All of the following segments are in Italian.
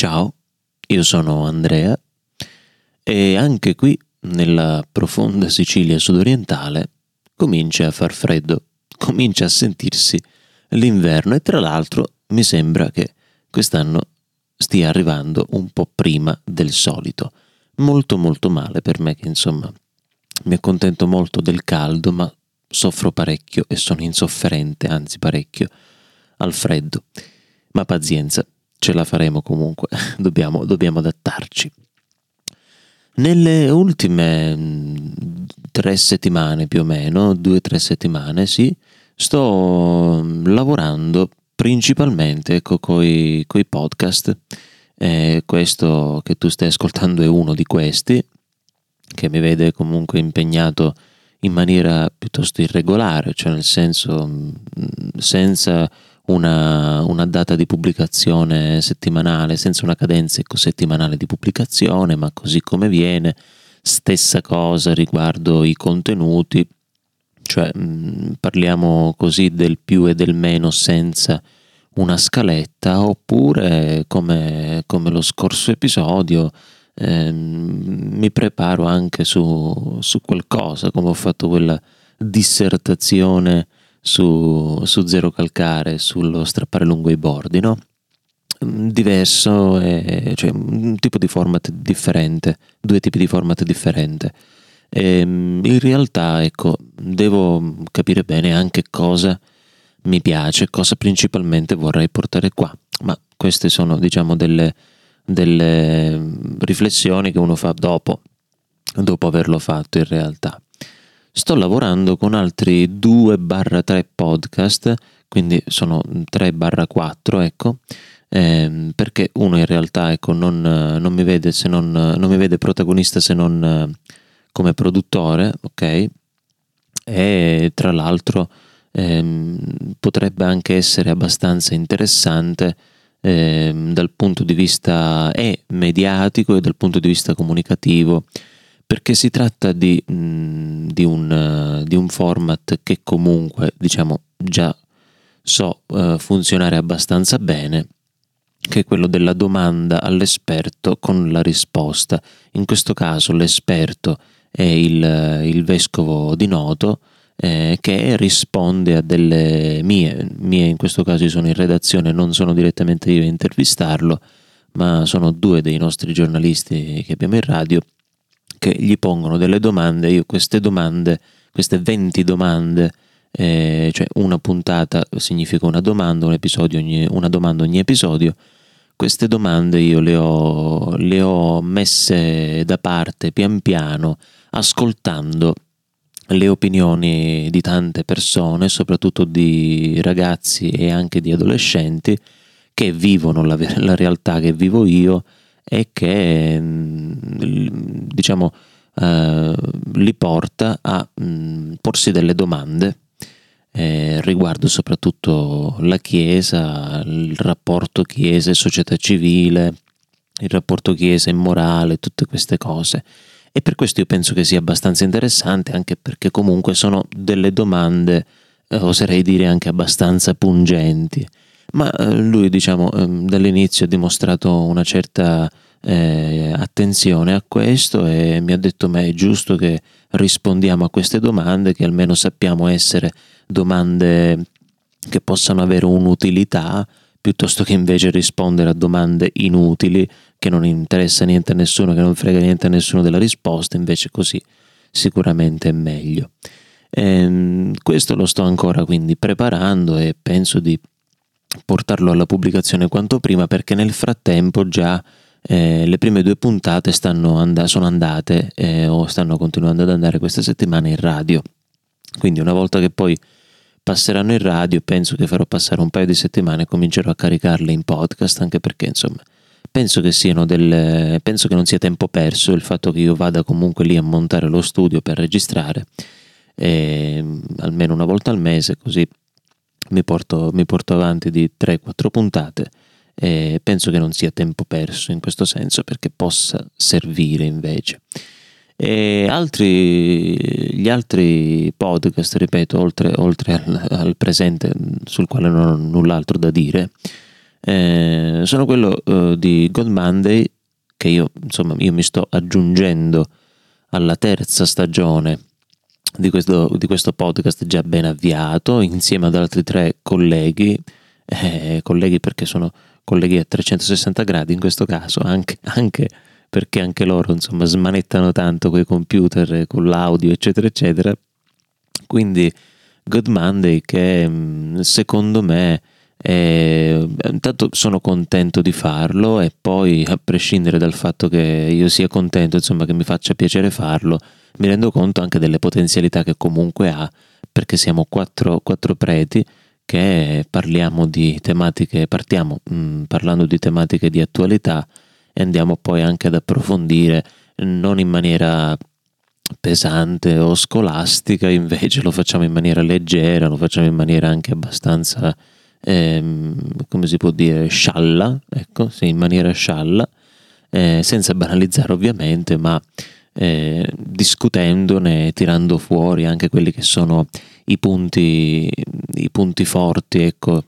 Ciao, io sono Andrea e anche qui nella profonda Sicilia sudorientale comincia a far freddo, comincia a sentirsi l'inverno e tra l'altro mi sembra che quest'anno stia arrivando un po' prima del solito. Molto male per me che insomma mi accontento molto del caldo ma soffro parecchio e sono insofferente, anzi parecchio, al freddo. Ma pazienza, ce la faremo comunque, dobbiamo adattarci. Nelle ultime 3 settimane più o meno, 2 o 3 settimane, sì, sto lavorando principalmente coi podcast. Questo che tu stai ascoltando è uno di questi, che mi vede comunque impegnato in maniera piuttosto irregolare, cioè nel senso senza una data di pubblicazione settimanale, senza una cadenza settimanale di pubblicazione, ma così come viene. Stessa cosa riguardo i contenuti, cioè parliamo così del più e del meno senza una scaletta, oppure come lo scorso episodio mi preparo anche su qualcosa, come ho fatto quella dissertazione su Zero Calcare, sullo strappare lungo i bordi, no? Diverso, cioè un tipo di format differente, 2 tipi di format differente. In realtà, ecco, devo capire bene anche cosa mi piace, cosa principalmente vorrei portare qua, ma queste sono, diciamo, delle riflessioni che uno fa dopo averlo fatto. In realtà sto lavorando con altri 2/3 podcast, quindi sono 3/4, ecco, perché uno in realtà, ecco, non mi vede se non mi vede protagonista se non come produttore, ok? E tra l'altro potrebbe anche essere abbastanza interessante dal punto di vista mediatico e dal punto di vista comunicativo, perché si tratta di un format che comunque, diciamo, già so funzionare abbastanza bene, che è quello della domanda all'esperto con la risposta. In questo caso l'esperto è il vescovo di Noto, che risponde a delle mie, in questo caso io sono in redazione, non sono direttamente io a intervistarlo, ma sono 2 dei nostri giornalisti che abbiamo in radio che gli pongono delle domande. Io queste 20 domande, cioè una puntata significa una domanda, un episodio una domanda ogni episodio, queste domande io le ho messe da parte pian piano, ascoltando le opinioni di tante persone, soprattutto di ragazzi e anche di adolescenti, che vivono la realtà che vivo io e che, diciamo, li porta a porsi delle domande riguardo soprattutto la Chiesa, il rapporto Chiesa e società civile, il rapporto Chiesa e morale, tutte queste cose. E per questo io penso che sia abbastanza interessante, anche perché comunque sono delle domande, oserei dire anche abbastanza pungenti, ma lui, diciamo, dall'inizio ha dimostrato una certa attenzione a questo e mi ha detto: ma è giusto che rispondiamo a queste domande, che almeno sappiamo essere domande che possano avere un'utilità, piuttosto che invece rispondere a domande inutili che non interessa niente a nessuno, che non frega niente a nessuno della risposta. Invece così sicuramente è meglio. Questo lo sto ancora quindi preparando e penso di portarlo alla pubblicazione quanto prima, perché nel frattempo già le prime 2 puntate sono andate o stanno continuando ad andare questa settimana in radio, quindi una volta che poi passeranno in radio penso che farò passare un paio di settimane e comincerò a caricarle in podcast, anche perché insomma penso che non sia tempo perso il fatto che io vada comunque lì a montare lo studio per registrare almeno una volta al mese, così mi porto avanti di 3-4 puntate e penso che non sia tempo perso in questo senso, perché possa servire invece. E gli altri podcast, ripeto, oltre al presente, sul quale non ho null'altro da dire, sono quello di GodMonday, che io mi sto aggiungendo alla terza stagione di questo podcast già ben avviato, insieme ad altri tre colleghi, perché sono colleghi a 360 gradi in questo caso, anche perché anche loro smanettano tanto coi computer, con l'audio eccetera, quindi GodMonday, che secondo me intanto sono contento di farlo, e poi, a prescindere dal fatto che io sia contento, che mi faccia piacere farlo, mi rendo conto anche delle potenzialità che comunque ha, perché siamo quattro preti che partiamo parlando di tematiche di attualità, e andiamo poi anche ad approfondire, non in maniera pesante o scolastica, invece lo facciamo in maniera leggera, lo facciamo in maniera anche abbastanza scialla, ecco, sì, in maniera scialla, senza banalizzare ovviamente, ma discutendone, tirando fuori anche quelli che sono i punti forti, ecco,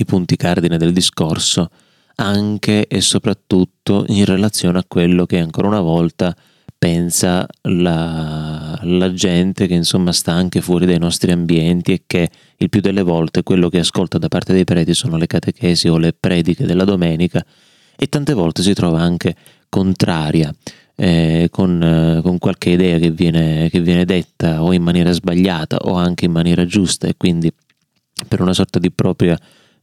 i punti cardine del discorso, anche e soprattutto in relazione a quello che ancora una volta pensa la gente, che sta anche fuori dai nostri ambienti, e che il più delle volte quello che ascolta da parte dei preti sono le catechesi o le prediche della domenica, e tante volte si trova anche contraria con qualche idea che viene detta o in maniera sbagliata o anche in maniera giusta, e quindi per una sorta di propria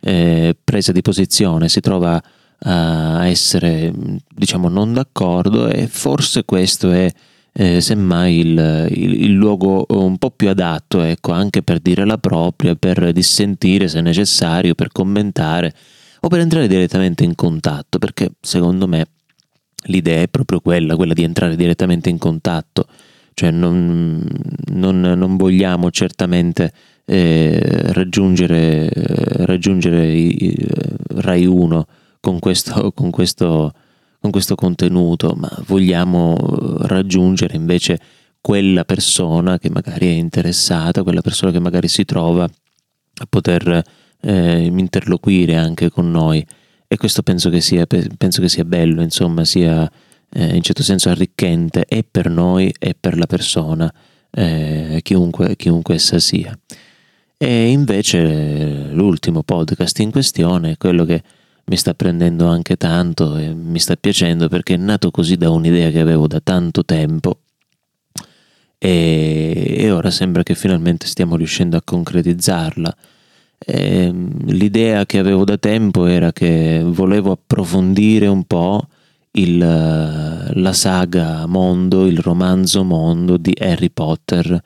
presa di posizione si trova a essere non d'accordo, e forse questo è semmai il luogo un po' più adatto, ecco, anche per dire la propria, per dissentire se necessario, per commentare o per entrare direttamente in contatto, perché secondo me l'idea è proprio quella di entrare direttamente in contatto, cioè non vogliamo certamente raggiungere Rai 1 con questo contenuto, ma vogliamo raggiungere invece quella persona che magari è interessata, quella persona che magari si trova a poter interloquire anche con noi, e questo penso che sia bello, sia in certo senso arricchente, e per noi e per la persona, chiunque essa sia. E invece l'ultimo podcast in questione è quello che mi sta prendendo anche tanto e mi sta piacendo, perché è nato così da un'idea che avevo da tanto tempo, e ora sembra che finalmente stiamo riuscendo a concretizzarla. L'idea che avevo da tempo era che volevo approfondire un po' la saga mondo, il romanzo mondo di Harry Potter,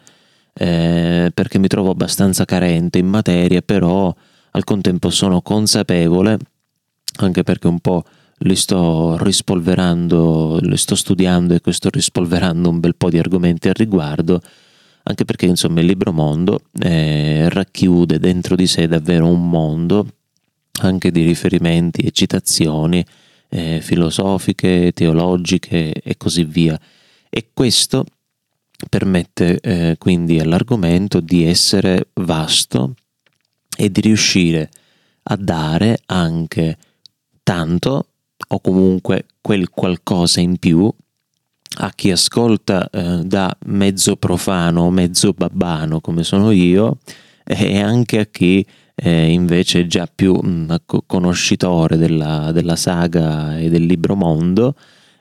perché mi trovo abbastanza carente in materia, però al contempo sono consapevole, anche perché un po' li sto studiando e sto rispolverando un bel po' di argomenti al riguardo, anche perché il libro mondo racchiude dentro di sé davvero un mondo anche di riferimenti e citazioni filosofiche, teologiche e così via, e questo permette quindi all'argomento di essere vasto e di riuscire a dare anche tanto, o comunque quel qualcosa in più, a chi ascolta da mezzo profano o mezzo babbano come sono io, e anche a chi invece è già più conoscitore della saga e del libro mondo,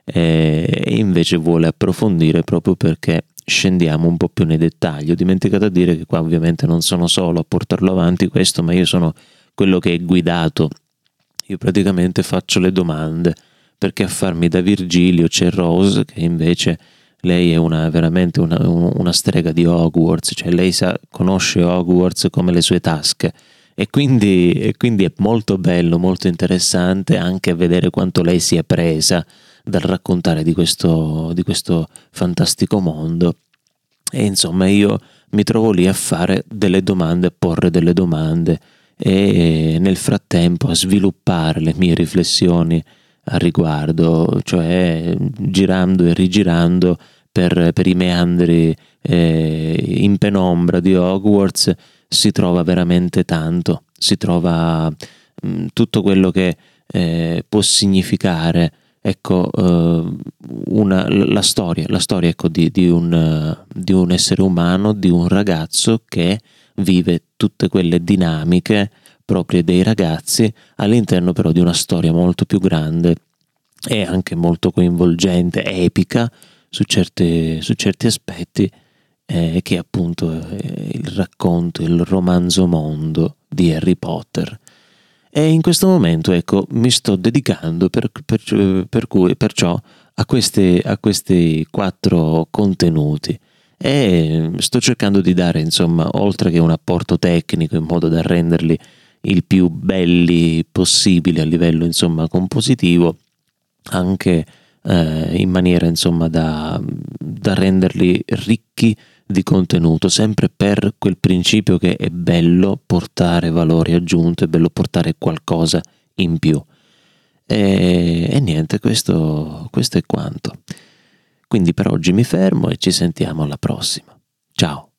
e invece vuole approfondire, proprio perché scendiamo un po' più nei dettagli. Ho dimenticato a dire che qua ovviamente non sono solo a portarlo avanti questo, ma io sono quello che è guidato. Io praticamente faccio le domande, perché a farmi da Virgilio c'è Rose, che invece lei è veramente una strega di Hogwarts, cioè lei conosce Hogwarts come le sue tasche, e quindi è molto bello, molto interessante anche vedere quanto lei sia presa dal raccontare di questo fantastico mondo, e io mi trovo lì a fare delle domande, a porre delle domande, e nel frattempo a sviluppare le mie riflessioni al riguardo, cioè girando e rigirando per i meandri in penombra di Hogwarts si trova veramente tanto, si trova tutto quello che può significare, ecco, la storia ecco, di un essere umano, di un ragazzo che vive tutte quelle dinamiche proprie dei ragazzi all'interno però di una storia molto più grande e anche molto coinvolgente, epica su certi aspetti, che appunto è il racconto, il romanzo mondo di Harry Potter. E in questo momento, ecco, mi sto dedicando perciò a questi 4 contenuti e sto cercando di dare, insomma, oltre che un apporto tecnico in modo da renderli il più belli possibile a livello, insomma, compositivo, anche in maniera, insomma, da renderli ricchi di contenuto, sempre per quel principio che è bello portare valore aggiunto, è bello portare qualcosa in più. E niente, questo è quanto. Quindi per oggi mi fermo e ci sentiamo alla prossima. Ciao!